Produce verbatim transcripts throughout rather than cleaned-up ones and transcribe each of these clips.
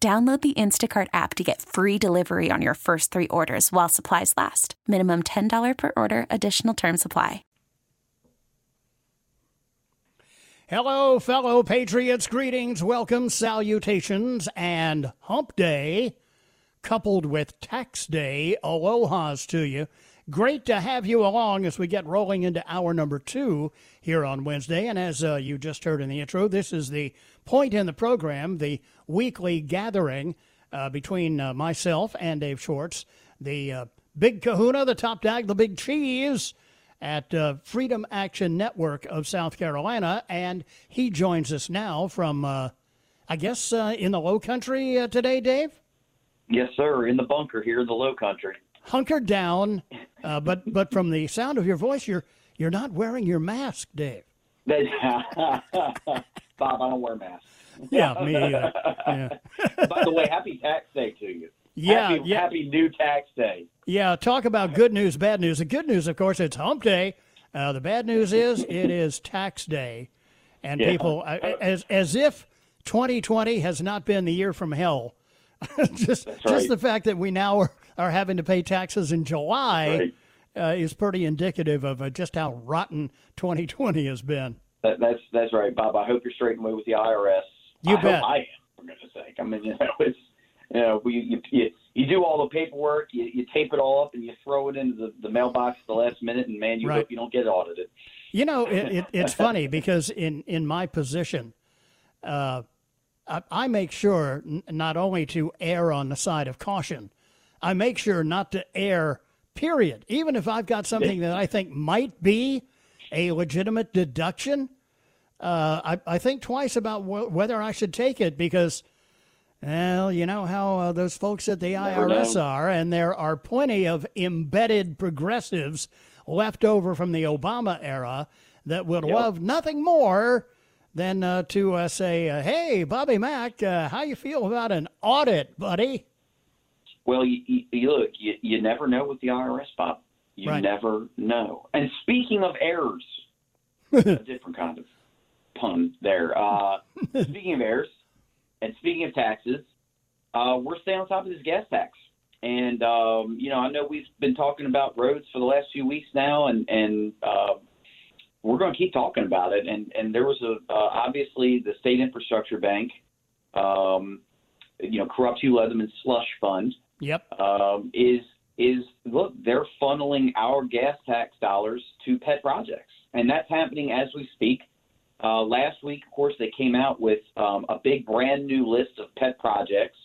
Download the Instacart app to get free delivery on your first three orders while supplies last. Minimum ten dollars per order. Additional terms apply. Hello, fellow patriots. Greetings, welcome, salutations, and hump day, coupled with tax day, alohas to you. Great to have you along as we get rolling into hour number two here on Wednesday. And as uh, you just heard in the intro, this is the point in the program, the weekly gathering uh, between uh, myself and Dave Schwartz, the uh, big kahuna, the top dog, the big cheese at uh, Freedom Action Network of South Carolina. And he joins us now from, uh, I guess, uh, in the low country uh, today, Dave? Yes, sir. In the bunker here in the low country. Hunkered down, uh, but but from the sound of your voice, you're, you're not wearing your mask, Dave. Bob, I don't wear masks. Yeah, me either. Yeah. By the way, happy tax day to you. Yeah happy, yeah, happy new tax day. Yeah, talk about good news, bad news. The good news, of course, it's hump day. Uh, the bad news is it is tax day. And yeah. people, as as if twenty twenty has not been the year from hell. just right. just the fact that we now are, are having to pay taxes in July right. uh, is pretty indicative of uh, just how rotten twenty twenty has been. That, that's that's right, Bob. I hope you're straight away with the I R S. You I bet. Hope I am, for goodness sake. I mean, you know, it's, you know, we, you, you, you do all the paperwork, you, you tape it all up, and you throw it into the, the mailbox at the last minute, and, man, you right. hope you don't get audited. You know, it, it, it's funny because in, in my position, uh, I, I make sure n- not only to err on the side of caution, I make sure not to err, period. Even if I've got something that I think might be a legitimate deduction, uh, I, I think twice about wh- whether I should take it because, well, you know how uh, those folks at the I R S are, and there are plenty of embedded progressives left over from the Obama era that would yep. love nothing more than uh, to uh, say, uh, hey, Bobby Mack, uh, how you feel about an audit, buddy? Well, you, you, you look, you, you never know with the I R S, Bob. You right. never know. And speaking of errors, a different kind of pun there. Uh, speaking of errors and speaking of taxes, uh, we're staying on top of this gas tax. And, um, you know, I know we've been talking about roads for the last few weeks now, and, and uh, we're going to keep talking about it. And, and there was a uh, obviously the State Infrastructure Bank, um, you know, corrupt Hugh Leatherman slush fund. Yep. Um, is is, look, they're funneling our gas tax dollars to pet projects. And that's happening as we speak. Uh, last week, of course, they came out with um, a big brand new list of pet projects,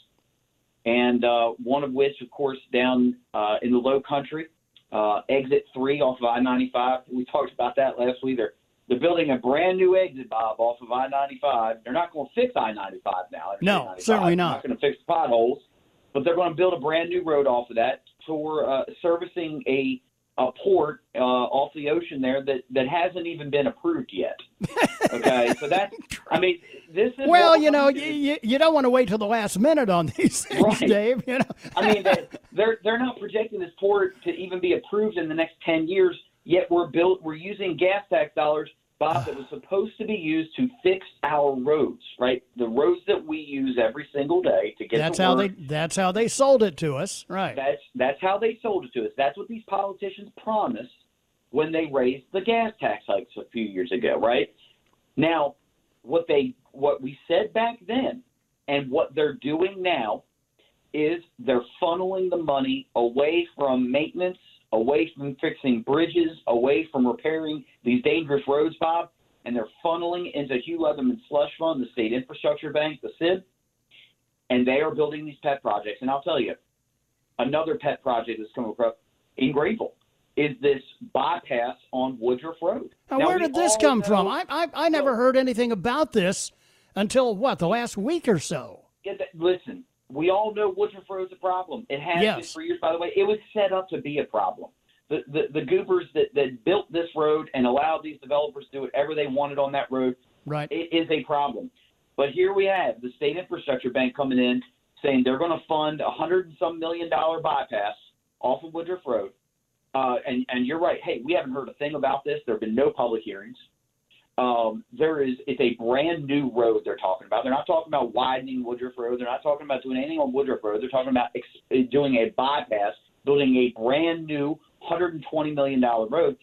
and uh, one of which, of course, down uh, in the low country, uh, exit three off of I ninety-five. We talked about that last week. They're, they're building a brand new exit, Bob, off of I ninety-five. They're not going to fix I ninety-five now. No, certainly not. They're not going to fix the potholes. But they're going to build a brand new road off of that for uh, servicing a a port uh, off the ocean there that, that hasn't even been approved yet. Okay, so that's, I mean, this is... Well, you know, you, you don't want to wait till the last minute on these things, right. Dave. You know, I mean, they're they're not projecting this port to even be approved in the next ten years, yet we're built, we're using gas tax dollars, Bob, that was supposed to be used to fix our roads, right? The roads that we use every single day to get that's to how work. They, that's how they sold it to us, right? That's that's how they sold it to us. That's what these politicians promised when they raised the gas tax hikes a few years ago, right? Now, what they what we said back then and what they're doing now is they're funneling the money away from maintenance, away from fixing bridges, away from repairing these dangerous roads, Bob, and they're funneling into Hugh Leatherman's slush fund, the state infrastructure bank, the S I B, and they are building these pet projects. And I'll tell you, another pet project that's coming up in Greenville is this bypass on Woodruff Road. Now, now where did this come know, from? I, I I never heard anything about this until, what, the last week or so? Yeah, that, listen, we all know Woodruff Road's a problem. It has yes. been for years, by the way. It was set up to be a problem. The the, the goobers that, that built this road and allowed these developers to do whatever they wanted on that road, right. It is a problem. But here we have the state infrastructure bank coming in saying they're going to fund a hundred and some million dollar bypass off of Woodruff Road. Uh, and, and you're right. Hey, we haven't heard a thing about this. There have been no public hearings. Um, there is it's a brand new road they're talking about. They're not talking about widening Woodruff Road. They're not talking about doing anything on Woodruff Road. They're talking about ex- doing a bypass, building a brand new one hundred twenty million dollars road.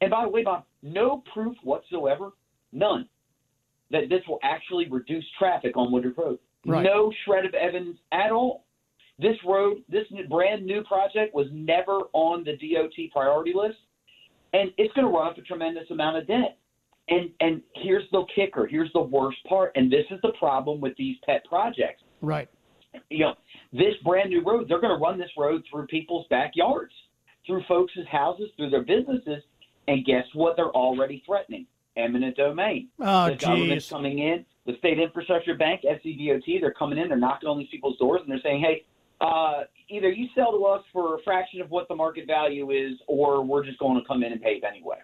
And by the way, Bob, no proof whatsoever, none, that this will actually reduce traffic on Woodruff Road. Right. No shred of evidence at all. This road, this new, brand new project was never on the D O T priority list, and it's going to run up a tremendous amount of debt. And and here's the kicker, here's the worst part, and this is the problem with these pet projects. Right. You know, this brand new road, they're going to run this road through people's backyards, through folks' houses, through their businesses, and guess what they're already threatening? Eminent domain. Oh, the geez. Government's coming in, the state infrastructure bank, S C D O T, they're coming in, they're knocking on these people's doors, and they're saying, hey, Uh, either you sell to us for a fraction of what the market value is, or we're just going to come in and pave anyway.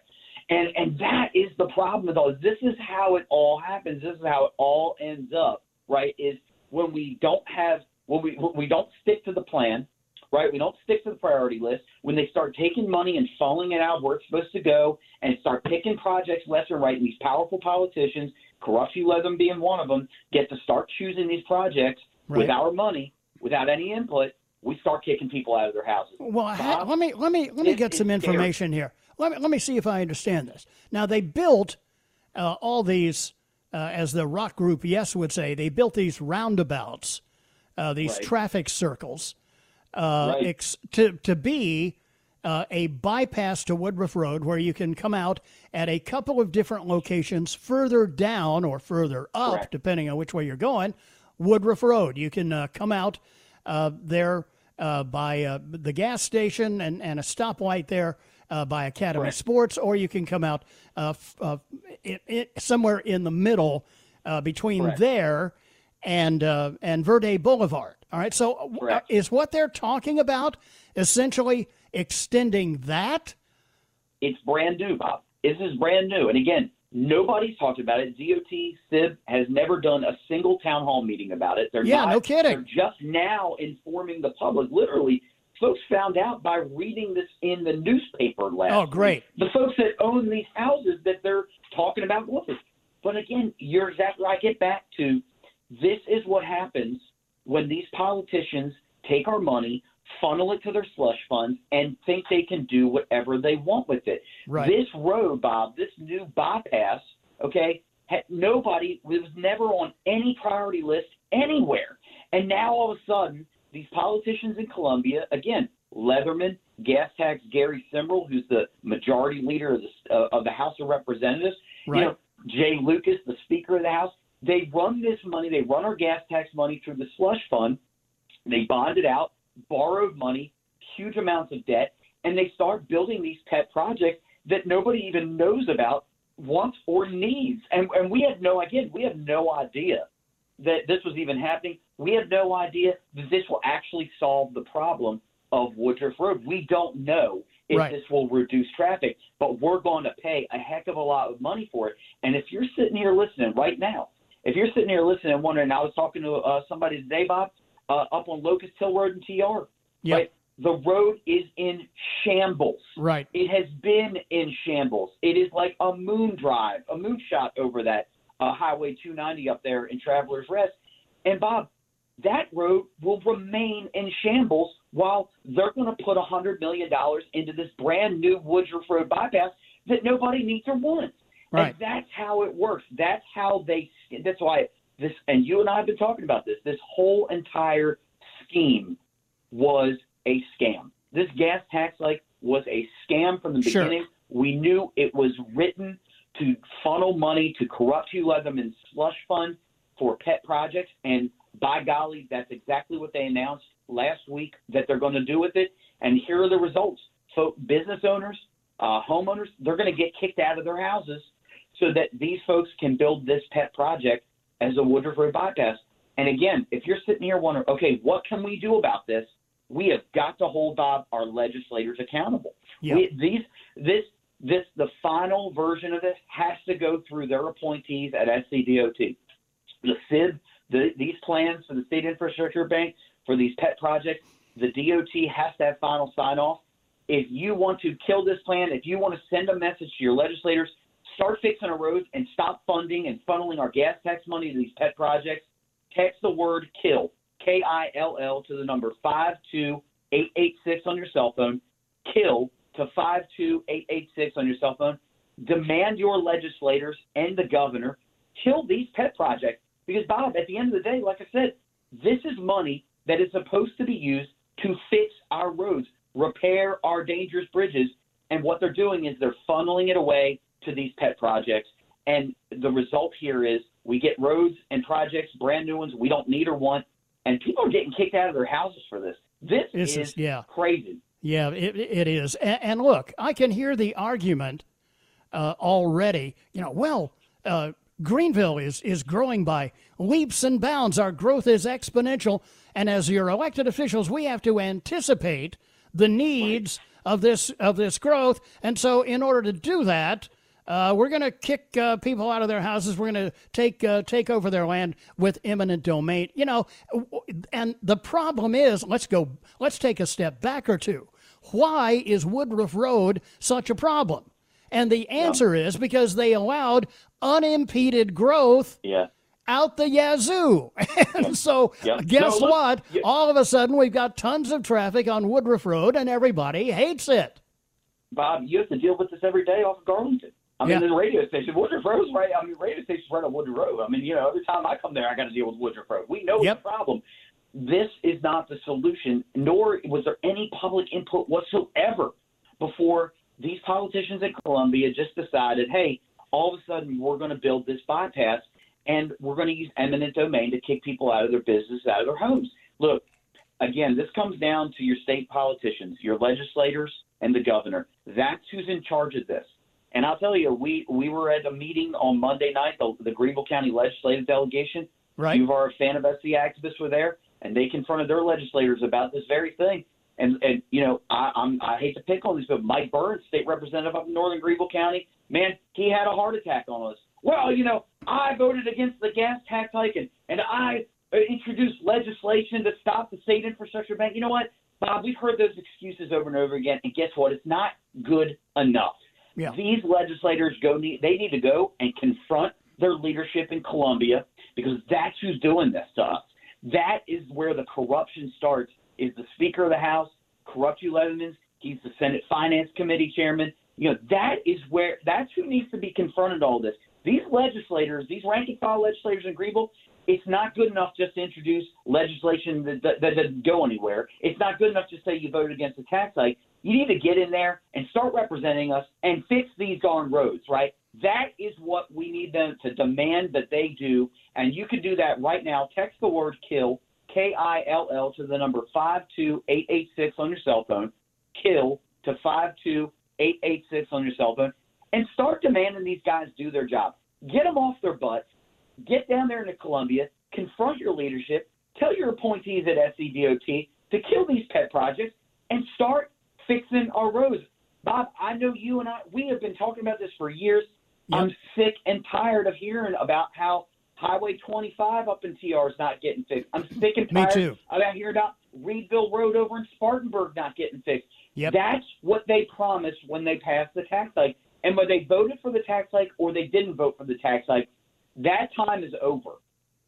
And and that is the problem with all. This is how it all happens. This is how it all ends up, right? Is when we don't have when we when we don't stick to the plan, right? We don't stick to the priority list. When they start taking money and falling it out where it's supposed to go, and start picking projects left and right, and these powerful politicians, corrupt Hugh Leatherman being one of them, get to start choosing these projects right. with our money. Without any input, we start kicking people out of their houses. Well, ha- let me let me let me it, get some information here. Let me let me see if I understand this. Now, they built uh, all these, uh, as the rock group Yes would say, they built these roundabouts, uh, these right. traffic circles, uh, right. ex- to to be uh, a bypass to Woodruff Road, where you can come out at a couple of different locations further down or further up, Correct. depending on which way you're going. Woodruff Road. You can uh, come out uh, there uh, by uh, the gas station and, and a stoplight there uh, by Academy right. Sports, or you can come out uh, f- uh, it, it, somewhere in the middle uh, between right. there and uh, and Verde Boulevard. All right. So uh, is what they're talking about essentially extending that? It's brand new, Bob. This is brand new. And again, nobody's talked about it. D O T, S I B has never done a single town hall meeting about it. They're yeah, not, no kidding. They're just now informing the public. Literally, folks found out by reading this in the newspaper last Oh, great. week. The folks that own these houses that they're talking about with it. But again, you're exactly right. I get back to this is what happens when these politicians take our money, funnel it to their slush funds, and think they can do whatever they want with it. Right. This road, Bob, this new bypass, okay, had nobody, it was never on any priority list anywhere. And now all of a sudden, these politicians in Columbia, again, Leatherman, gas tax Gary Simrel, who's the majority leader of the, uh, of the House of Representatives, right. you know, Jay Lucas, the Speaker of the House, they run this money, they run our gas tax money through the slush fund, they bond it out, borrowed money, huge amounts of debt, and they start building these pet projects that nobody even knows about, wants, or needs. And, and we have no idea. We have no idea that this was even happening. We have no idea that this will actually solve the problem of Woodruff Road. We don't know if right. this will reduce traffic, but we're going to pay a heck of a lot of money for it. And if you're sitting here listening right now, if you're sitting here listening and wondering, I was talking to uh, somebody today, Bob, Uh, up on Locust Hill Road in T R. Yep. Right? The road is in shambles. Right. It has been in shambles. It is like a moon drive, a moonshot over that uh, Highway two ninety up there in Traveler's Rest. And, Bob, that road will remain in shambles while they're going to put one hundred million dollars into this brand-new Woodruff Road bypass that nobody needs or wants. Right. And that's how it works. That's how they – that's why – This, and you and I have been talking about this, this whole entire scheme was a scam. This gas tax like was a scam from the beginning. Sure. We knew it was written to funnel money to corrupt Hugh Leatherman's slush fund for pet projects. And by golly, that's exactly what they announced last week that they're going to do with it. And here are the results. So business owners, uh, homeowners, they're going to get kicked out of their houses so that these folks can build this pet project as a Woodruff Road bypass. And again, if you're sitting here wondering, okay, what can we do about this? We have got to hold, Bob, our legislators accountable. Yep. We, these, this, this, the final version of this has to go through their appointees at S C D O T. The S I B, the, these plans for the State Infrastructure Bank, for these pet projects, the D O T has to have final sign-off. If you want to kill this plan, if you want to send a message to your legislators, start fixing our roads and stop funding and funneling our gas tax money to these pet projects, text the word KILL. K I L L to the number five two eight eight six on your cell phone, KILL to five two eight eight six on your cell phone. Demand your legislators and the governor kill these pet projects because, Bob, at the end of the day, like I said, this is money that is supposed to be used to fix our roads, repair our dangerous bridges, and what they're doing is they're funneling it away to these pet projects. And the result here is we get roads and projects, brand new ones we don't need or want, and people are getting kicked out of their houses for this. This, this is, is yeah. crazy. Yeah, it, it is. And, and look, I can hear the argument uh, already. You know, well, uh, Greenville is, is growing by leaps and bounds. Our growth is exponential. And as your elected officials, we have to anticipate the needs right. of this of this growth. And so in order to do that, Uh, we're going to kick uh, people out of their houses. We're going to take uh, take over their land with eminent domain. You know, and the problem is, let's go, let's take a step back or two. Why is Woodruff Road such a problem? And the answer yeah. is because they allowed unimpeded growth yeah. out the yazoo. And so yeah. guess no, look, what? Yeah. All of a sudden, we've got tons of traffic on Woodruff Road, and everybody hates it. Bob, you have to deal with this every day off of Garlington. I mean, yeah. there's a radio station. Woodruff Road's right. I mean, radio station's right on Woodruff Road. I mean, you know, every time I come there, I got to deal with Woodruff Road. We know yep. the problem. This is not the solution, nor was there any public input whatsoever before these politicians in Columbia just decided, hey, all of a sudden we're going to build this bypass, and we're going to use eminent domain to kick people out of their business, out of their homes. Look, again, this comes down to your state politicians, your legislators, and the governor. That's who's in charge of this. And I'll tell you, we, we were at a meeting on Monday night, the, the Greenville County legislative delegation. Right. You are a fan of S C activists were there, and they confronted their legislators about this very thing. And, and you know, I I'm, I hate to pick on this, but Mike Burns, state representative up in northern Greenville County, man, he had a heart attack on us. Well, you know, I voted against the gas tax hike, and, and I introduced legislation to stop the state infrastructure bank. You know what, Bob, we've heard those excuses over and over again, and guess what? It's not good enough. Yeah. These legislators go. Need, they need to go and confront their leadership in Columbia because that's who's doing this to us. That is where the corruption starts. Is the Speaker of the House corrupt Hugh Leatherman? He's the Senate Finance Committee Chairman. You know that is where that's who needs to be confronted. All this. These legislators, these rank and file legislators in Greenville. It's not good enough just to introduce legislation that, that, that doesn't go anywhere. It's not good enough to say you voted against a tax hike. You need to get in there and start representing us and fix these darn roads, right? That is what we need them to demand that they do, and you can do that right now. Text the word KILL, K I L L, to the number five two eight eight six on your cell phone, KILL to five two eight eight six on your cell phone, and start demanding these guys do their job. Get them off their butts. Get down there into Columbia, confront your leadership, tell your appointees at S C D O T to kill these pet projects, and start fixing our roads. Bob, I know you and I, we have been talking about this for years. Yep. I'm sick and tired of hearing about how Highway twenty-five up in T R is not getting fixed. I'm sick and tired Me too. about hearing about Reedville Road over in Spartanburg not getting fixed. Yep. That's what they promised when they passed the tax hike. And whether they voted for the tax hike or they didn't vote for the tax hike, that time is over.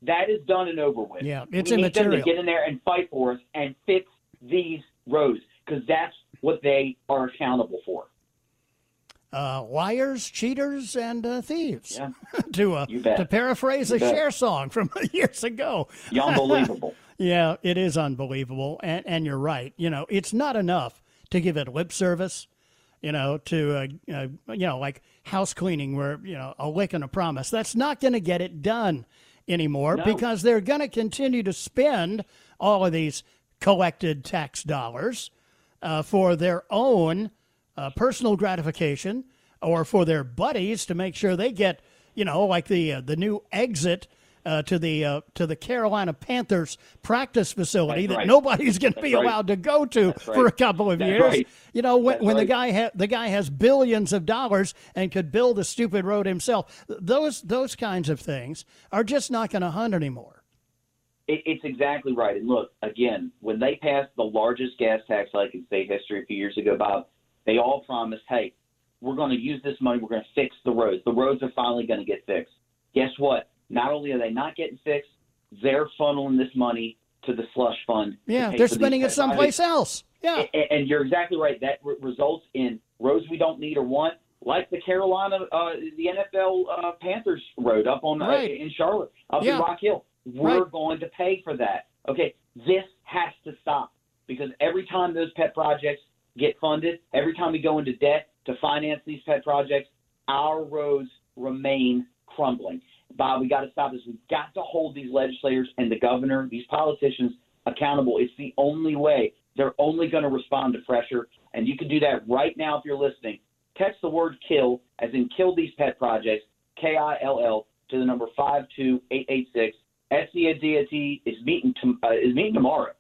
That is done and over with. Yeah, it's we need immaterial. Them to get in there and fight for us and fix these roads because that's what they are accountable for. Uh, liars, cheaters, and uh, thieves. Yeah. to uh, to paraphrase you a bet. Cher song from years ago. Unbelievable. Yeah, it is unbelievable. And, and you're right. You know, it's not enough to give it lip service, you know, to, uh, you know, you know, like house cleaning where, you know, a lick and a promise. That's not going to get it done anymore no. because they're going to continue to spend all of these collected tax dollars uh, for their own uh, personal gratification or for their buddies to make sure they get, you know, like the uh, the new exit uh, to the uh, to the Carolina Panthers practice facility That's that right. nobody's going to be right. allowed to go to That's for right. a couple of That's years. Right. You know, when, when right. the guy ha- the guy has billions of dollars and could build a stupid road himself, those those kinds of things are just not going to hunt anymore. It, it's exactly right. And look, again, when they passed the largest gas tax like in state history a few years ago, Bob, they all promised, hey, we're going to use this money. We're going to fix the roads. The roads are finally going to get fixed. Guess what? Not only are they not getting fixed, they're funneling this money to the slush fund. Yeah, they're spending it someplace else. Yeah. And, and you're exactly right. That re- results in roads we don't need or want, like the Carolina, uh, the N F L uh, Panthers road up on right. uh, in Charlotte, up yeah. in Rock Hill. We're right. going to pay for that. Okay, this has to stop because every time those pet projects get funded, every time we go into debt, to finance these pet projects, our roads remain crumbling. Bob, we got to stop this. We've got to hold these legislators and the governor, these politicians, accountable. It's the only way. They're only going to respond to pressure, and you can do that right now if you're listening. Text the word KILL, as in kill these pet projects, K I L L, to the number five two eight eight six. S C D O T is meeting to, uh, is meeting tomorrow.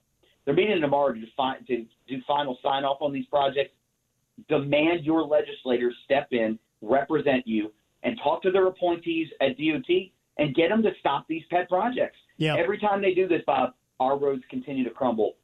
They're meeting tomorrow to, fi- to do final sign-off on these projects. Demand your legislators step in, represent you, and talk to their appointees at D O T and get them to stop these pet projects. Yep. Every time they do this, Bob, our roads continue to crumble.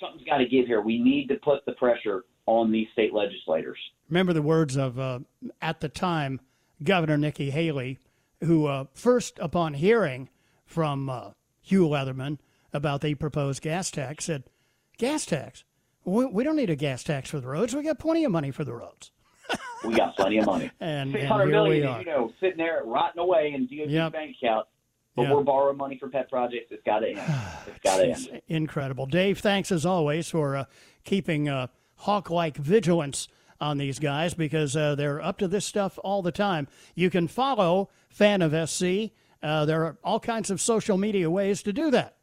Something's got to give here. We need to put the pressure on these state legislators. Remember the words of, uh, at the time, Governor Nikki Haley, who uh, first upon hearing from uh, Hugh Leatherman about the proposed gas tax said, gas tax? We don't need a gas tax for the roads. We got plenty of money for the roads. We got plenty of money. and, six hundred million dollars, and you know, sitting there rotting away in D O T yep. bank account. But yep. we're borrowing money for pet projects. It's got to end. It's got to end. Incredible. Dave, thanks as always for uh, keeping uh, hawk-like vigilance on these guys because uh, they're up to this stuff all the time. You can follow Fan of S C. Uh, there are all kinds of social media ways to do that.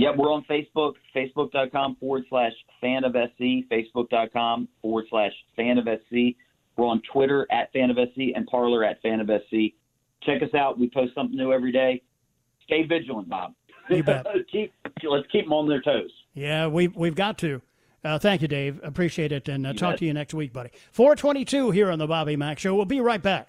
Yeah, we're on Facebook, facebook.com forward slash fan of SC, facebook.com forward slash fan of SC. We're on Twitter at fan of SC and Parler at fan of S C. Check us out. We post something new every day. Stay vigilant, Bob. You bet. keep, let's keep them on their toes. Yeah, we, we've got to. Uh, thank you, Dave. Appreciate it. And uh, talk bet. to you next week, buddy. four twenty-two here on the Bobby Mac Show. We'll be right back.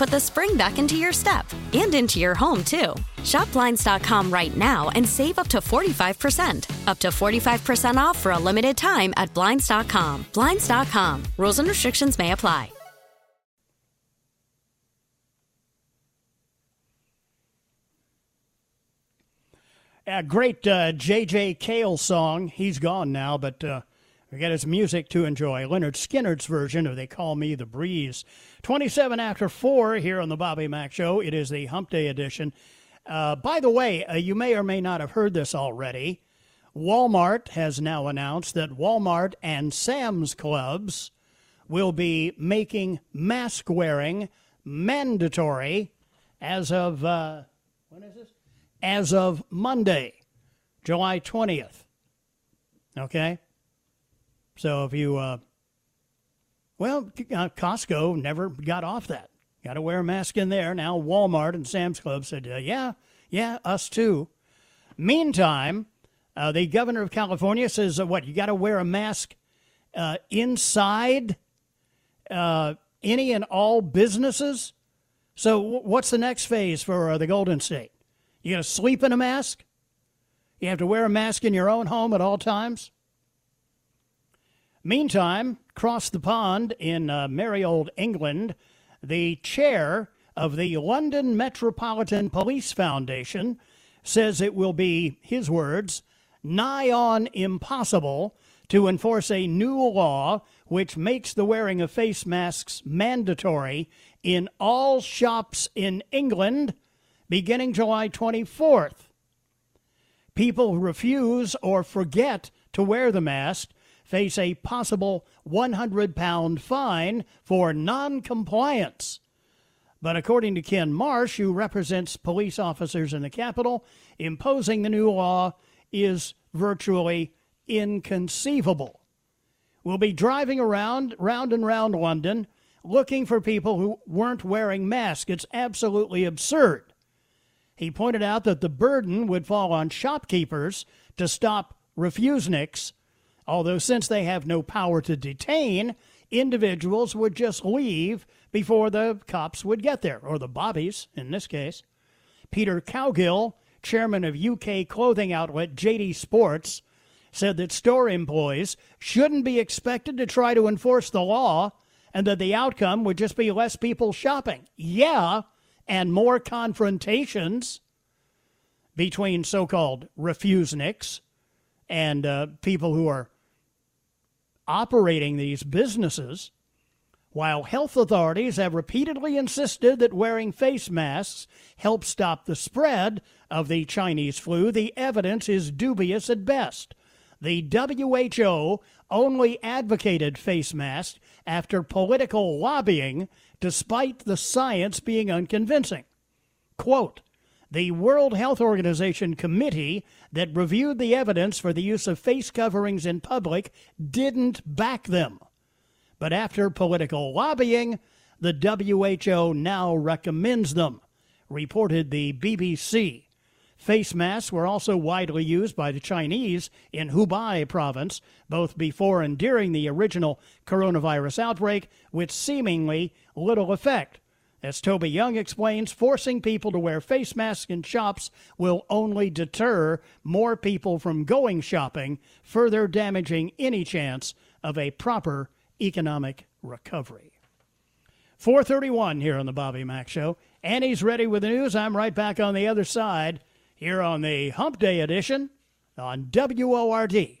put the spring back into your step. And into your home, too. Shop Blinds dot com right now and save up to forty-five percent. Up to forty-five percent off for a limited time at Blinds dot com. Blinds dot com. Rules and restrictions may apply. A great uh, J J Cale song. He's gone now, but uh, we got his music to enjoy. Leonard Skinner's version of They Call Me the Breeze. twenty-seven after four here on the Bobby Mack Show. It is the Hump Day edition. Uh, by the way, uh, you may or may not have heard this already. Walmart has now announced that Walmart and Sam's Clubs will be making mask wearing mandatory as of, uh, when is this? As of Monday, July twentieth, okay? So if you, uh, well, Costco never got off that. Got to wear a mask in there. Now Walmart and Sam's Club said, uh, yeah, yeah, us too. Meantime, uh, the governor of California says, uh, what, you got to wear a mask uh, inside uh, any and all businesses? So w- what's the next phase for uh, the Golden State? You got to sleep in a mask? You have to wear a mask in your own home at all times? Meantime, across the pond in uh, merry old England, the chair of the London Metropolitan Police Foundation says it will be, his words, nigh on impossible to enforce a new law which makes the wearing of face masks mandatory in all shops in England, beginning July twenty-fourth. People who refuse or forget to wear the mask face a possible one hundred pound fine for non-compliance. But according to Ken Marsh, who represents police officers in the Capitol, imposing the new law is virtually inconceivable. We'll be driving around, round and round London, looking for people who weren't wearing masks. It's absolutely absurd. He pointed out that the burden would fall on shopkeepers to stop refuseniks, although since they have no power to detain, individuals would just leave before the cops would get there, or the bobbies in this case. Peter Cowgill, chairman of U K clothing outlet J D Sports, said that store employees shouldn't be expected to try to enforce the law and that the outcome would just be less people shopping. Yeah, and more confrontations between so-called refuseniks and uh, people who are operating these businesses, while health authorities have repeatedly insisted that wearing face masks helps stop the spread of the Chinese flu. The evidence is dubious at best. The W H O only advocated face masks after political lobbying, despite the science being unconvincing. Quote, the World Health Organization committee that reviewed the evidence for the use of face coverings in public didn't back them. But after political lobbying, the W H O now recommends them, reported the B B C. Face masks were also widely used by the Chinese in Hubei province, both before and during the original coronavirus outbreak, with seemingly little effect. As Toby Young explains, forcing people to wear face masks in shops will only deter more people from going shopping, further damaging any chance of a proper economic recovery. four thirty-one here on the Bobby Mack Show. Annie's ready with the news. I'm right back on the other side. Here on the Hump Day edition on W O R D.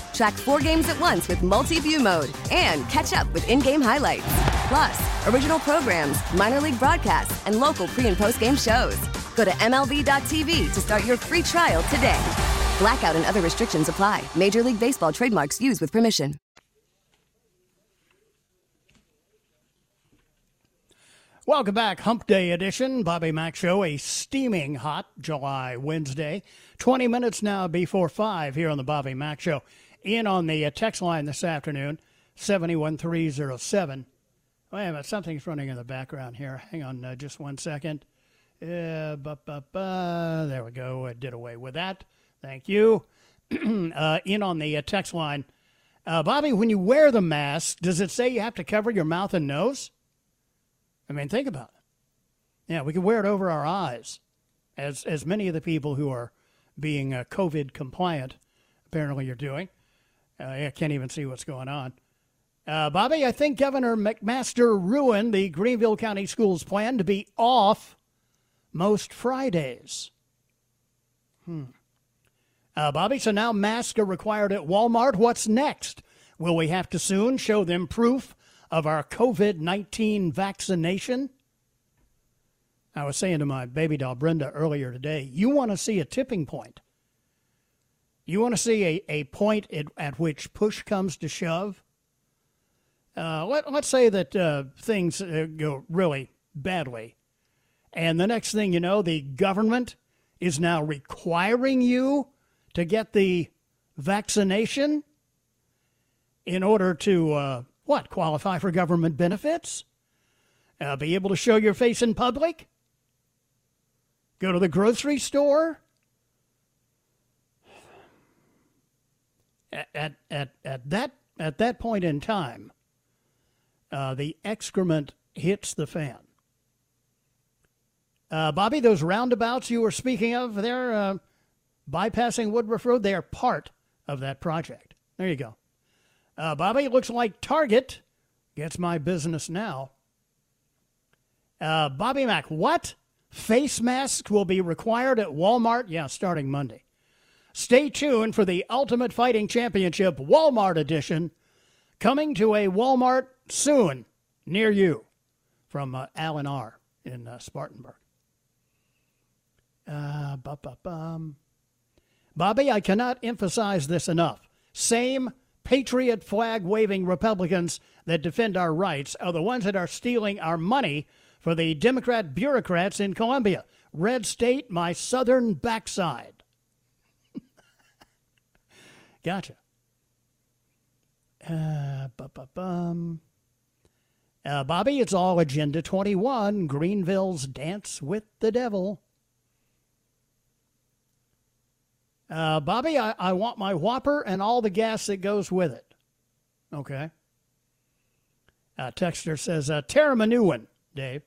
Track four games at once with multi-view mode and catch up with in-game highlights. Plus, original programs, minor league broadcasts, and local pre- and post-game shows. Go to M L B dot T V to start your free trial today. Blackout and other restrictions apply. Major League Baseball trademarks used with permission. Welcome back, Hump Day edition, Bobby Mack Show, a steaming hot July Wednesday. twenty minutes now before five here on the Bobby Mack Show. In on the text line this afternoon, seven one three zero seven. Wait a minute, something's running in the background here. Hang on uh, just one second. Uh, bu- bu- bu. There we go. I did away with that. Thank you. uh, in on the uh, text line. Uh, Bobby, when you wear the mask, does it say you have to cover your mouth and nose? I mean, think about it. Yeah, we can wear it over our eyes, as, as many of the people who are being uh, COVID compliant apparently you're doing. Uh, I can't even see what's going on. Uh, Bobby, I think Governor McMaster ruined the Greenville County Schools plan to be off most Fridays. Hmm. Uh, Bobby, so now masks are required at Walmart. What's next? Will we have to soon show them proof of our COVID nineteen vaccination? I was saying to my baby doll Brenda earlier today, you want to see a tipping point. You want to see a, a point at, at which push comes to shove? Uh, let, let's say that uh, things uh, go really badly. And the next thing you know, the government is now requiring you to get the vaccination in order to, uh, what, qualify for government benefits? Uh, be able to show your face in public? Go to the grocery store? At, at at at that at that point in time, uh, the excrement hits the fan. Uh, Bobby, those roundabouts you were speaking of there, uh, bypassing Woodruff Road, they are part of that project. There you go. Uh, Bobby, it looks like Target gets my business now. Uh, Bobby Mack, what? Face masks will be required at Walmart? Yeah, starting Monday. Stay tuned for the Ultimate Fighting Championship Walmart edition coming to a Walmart soon near you from uh, Alan R. in uh, Spartanburg. Uh, Bobby, I cannot emphasize this enough. Same patriot flag waving Republicans that defend our rights are the ones that are stealing our money for the Democrat bureaucrats in Colombia. Red state, my southern backside. Gotcha. Uh, uh, Bobby, it's all Agenda twenty-one, Greenville's Dance with the Devil. Uh, Bobby, I, I want my Whopper and all the gas that goes with it. Okay. Uh, Texter says, uh, tear him a new one, Dave.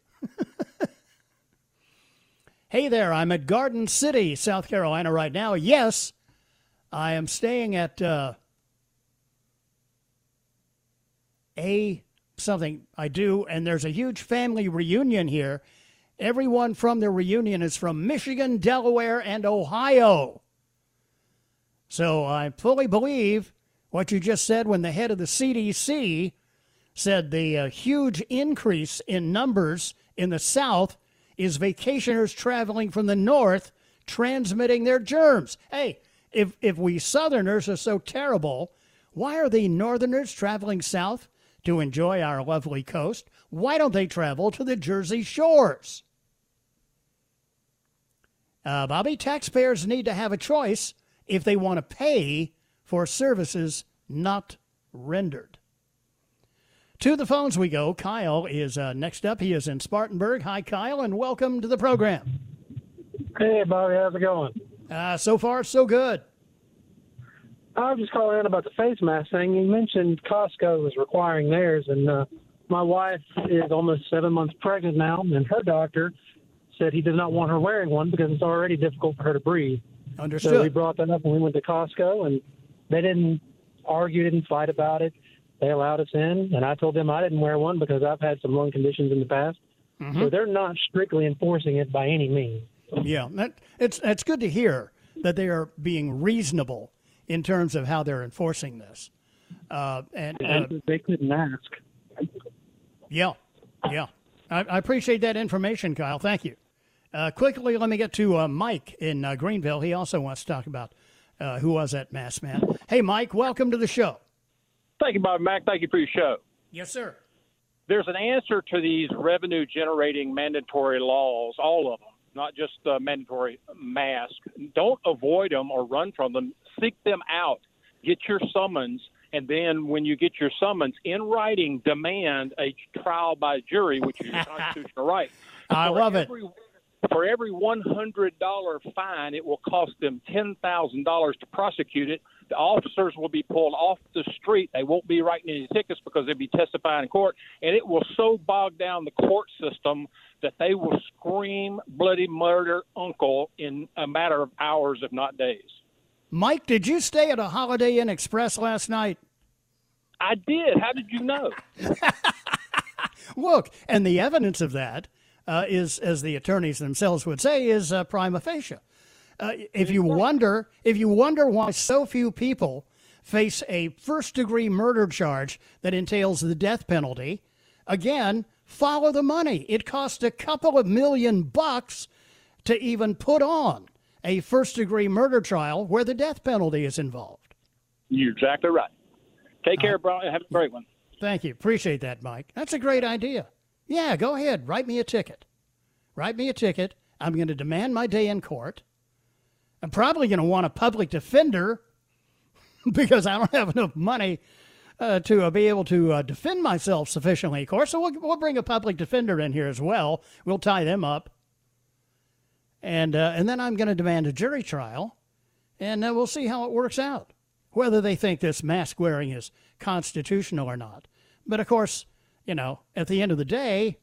Hey there, I'm at Garden City, South Carolina right now. Yes, I am staying at uh, a something I do, and there's a huge family reunion here. Everyone from the reunion is from Michigan, Delaware, and Ohio. So I fully believe what you just said when the head of the C D C said the uh, huge increase in numbers in the South is vacationers traveling from the North transmitting their germs. Hey. If if we Southerners are so terrible, why are the Northerners traveling south to enjoy our lovely coast? Why don't they travel to the Jersey Shores? Uh, Bobby, taxpayers need to have a choice if they want to pay for services not rendered. To the phones we go. Kyle is uh, next up. He is in Spartanburg. Hi, Kyle, and welcome to the program. Hey, Bobby. How's it going? Uh, so far, so good. I was just calling in about the face mask thing. You mentioned Costco was requiring theirs, and uh, my wife is almost seven months pregnant now, and her doctor said he does not want her wearing one because it's already difficult for her to breathe. Understood. So we brought that up when we went to Costco, and they didn't argue, didn't fight about it. They allowed us in, and I told them I didn't wear one because I've had some lung conditions in the past. Mm-hmm. So they're not strictly enforcing it by any means. Yeah, that, it's, it's good to hear that they are being reasonable in terms of how they're enforcing this. Uh, and uh, they couldn't ask. Yeah, yeah. I, I appreciate that information, Kyle. Thank you. Uh, quickly, let me get to uh, Mike in uh, Greenville. He also wants to talk about uh, who was that mask man. Hey, Mike, welcome to the show. Thank you, Bobby Mack. Thank you for your show. Yes, sir. There's an answer to these revenue-generating mandatory laws, all of them, not just uh, mandatory masks. Don't avoid them or run from them. Seek them out. Get your summons, and then when you get your summons, in writing, demand a trial by jury, which is your constitutional right. I for love every, it. For every one hundred dollars fine, it will cost them ten thousand dollars to prosecute it. The officers will be pulled off the street. They won't be writing any tickets because they'll be testifying in court. And it will so bog down the court system that they will scream bloody murder uncle in a matter of hours, if not days. Mike, did you stay at a Holiday Inn Express last night? I did. How did you know? Look, and the evidence of that uh, is, as the attorneys themselves would say, is uh, prima facie. Uh, if you wonder, if you wonder why so few people face a first-degree murder charge that entails the death penalty, again, follow the money. It costs a couple of million bucks to even put on a first-degree murder trial where the death penalty is involved. You're exactly right. Take care, uh, bro. Have a great one. Thank you. Appreciate that, Mike. That's a great idea. Yeah, go ahead. Write me a ticket. Write me a ticket. I'm going to demand my day in court. I'm probably going to want a public defender because I don't have enough money uh, to uh, be able to uh, defend myself sufficiently, of course. So we'll, we'll bring a public defender in here as well. We'll tie them up. And uh, and then I'm going to demand a jury trial, and uh, we'll see how it works out, whether they think this mask wearing is constitutional or not. But, of course, you know, at the end of the day,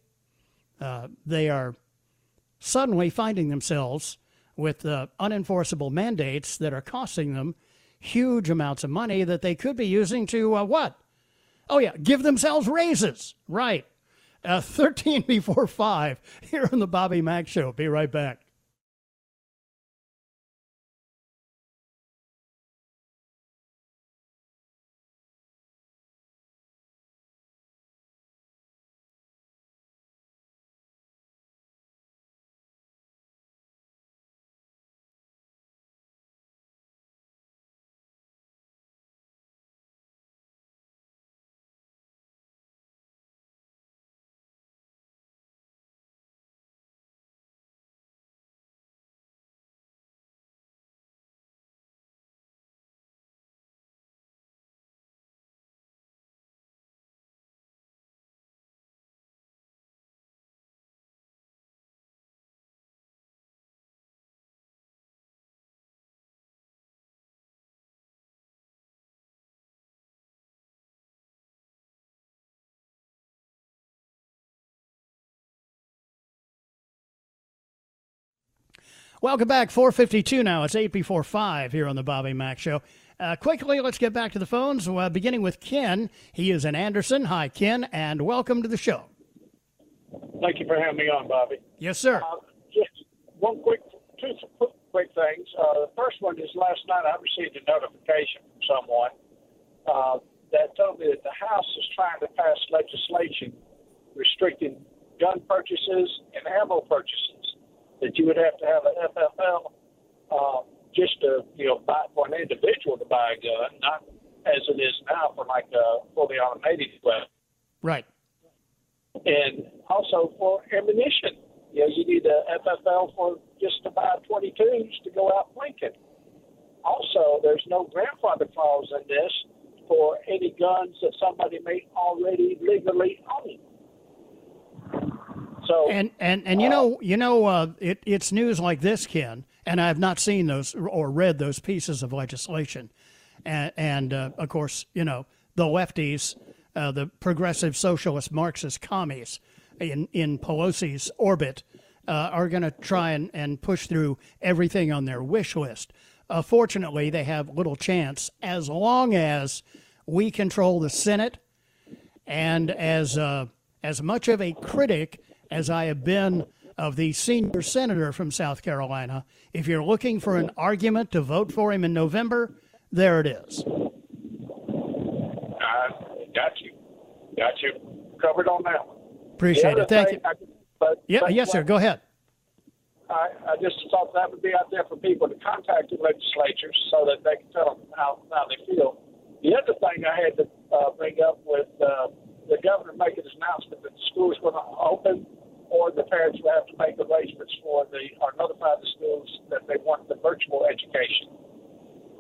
uh, they are suddenly finding themselves with uh, unenforceable mandates that are costing them huge amounts of money that they could be using to uh, what? Oh, yeah, give themselves raises. Right. Uh, thirteen before five here on the Bobby Mack Show. Be right back. Welcome back. four fifty-two now. It's eight before five here on the Bobby Mack Show. Uh, quickly, let's get back to the phones, uh, beginning with Ken. He is in Anderson. Hi, Ken, and welcome to the show. Thank you for having me on, Bobby. Yes, sir. Uh, just one quick, two quick things. Uh, the first one is last night I received a notification from someone uh, that told me that the House is trying to pass legislation restricting gun purchases and ammo purchases. That you would have to have an F F L uh, just to, you know, buy for an individual to buy a gun, not as it is now for like a fully automated weapon. Right. And also for ammunition, you know, you need a F F L for just to buy twenty-twos to go out blinking. Also, there's no grandfather clause in this for any guns that somebody may already legally own. So, and and, and you uh, know you know uh, it, it's news like this, Ken, and I have not seen those or read those pieces of legislation, and, and uh, of course, you know, the lefties, uh, the progressive socialist Marxist commies in in Pelosi's orbit uh, are going to try and, and push through everything on their wish list. Uh, fortunately, they have little chance as long as we control the Senate, and as uh, as much of a critic as I have been of the senior senator from South Carolina, if you're looking for an argument to vote for him in November, there it is. I got you. Got you covered on that one. Appreciate it. Thank you. I, but, yeah, but, yes, sir. Go ahead. I, I just thought that would be out there for people to contact the legislatures so that they can tell them how, how they feel. The other thing I had to uh, bring up with uh, the governor making his announcement that the schools were not open, or the parents will have to make arrangements for the, or notify the schools that they want the virtual education.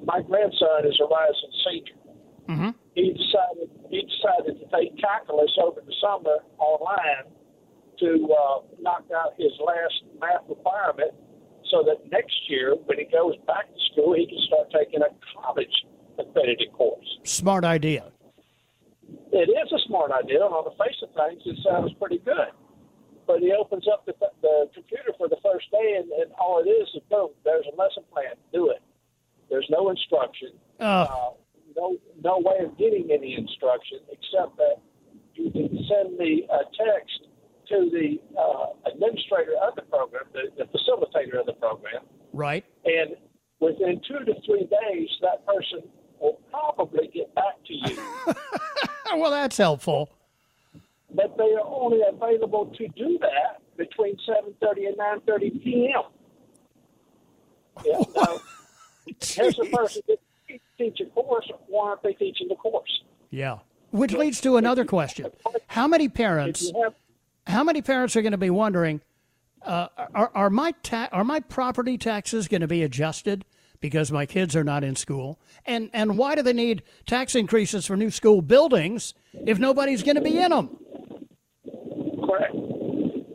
My grandson is a rising senior. Mm-hmm. He decided he decided to take calculus over the summer online to uh, knock out his last math requirement, so that next year when he goes back to school, he can start taking a college accredited course. Smart idea. It is a smart idea, and on the face of things, it sounds pretty good. But he opens up the, the computer for the first day, and, and all it is is, boom, there's a lesson plan. Do it. There's no instruction. Uh, uh, no no way of getting any instruction, except that you can send the uh, text to the uh, administrator of the program, the, the facilitator of the program. Right. And within two to three days, that person will probably get back to you. Well, that's helpful. But they are only available to do that between seven thirty and nine thirty p.m. Yeah, so here's a person that teaches a course. Why aren't they teaching the course? Yeah, which yeah. leads to another question. How many parents have, how many parents are going to be wondering, uh, are, are, my ta- are my property taxes going to be adjusted because my kids are not in school? And, and why do they need tax increases for new school buildings if nobody's going to be in them? Correct.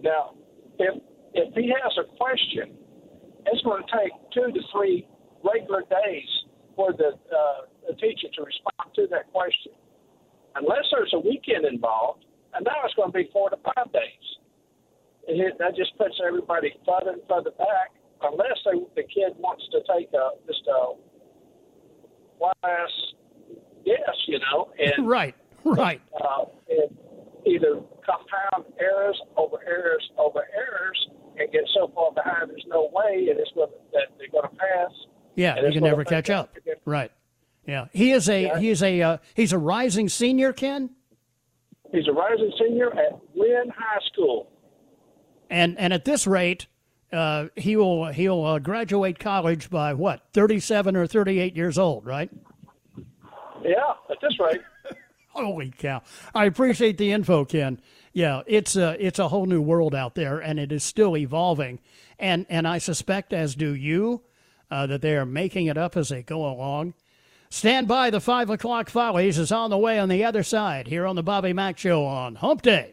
Now, if if he has a question, it's going to take two to three regular days for the, uh, the teacher to respond to that question. Unless there's a weekend involved, and now it's going to be four to five days. And it, that just puts everybody further and further back, unless they, the kid wants to take a, just a class, yes, you know. And, right, right. Uh, and either compound errors over errors over errors and get so far behind there's no way and it's gonna, that they're going to pass. Yeah, you can never catch up. Right. Yeah. He is a yeah. he is a uh, he's a rising senior, Ken? He's a rising senior at Wynn High School. And and at this rate, uh, he will he'll uh, graduate college by what, thirty-seven or thirty-eight years old, right? Yeah, at this rate. Holy cow. I appreciate the info, Ken. Yeah, it's a, it's a whole new world out there, and it is still evolving. And and I suspect, as do you, uh, that they are making it up as they go along. Stand by. The five o'clock Follies is on the way on the other side here on the Bobby Mack Show on Hump Day.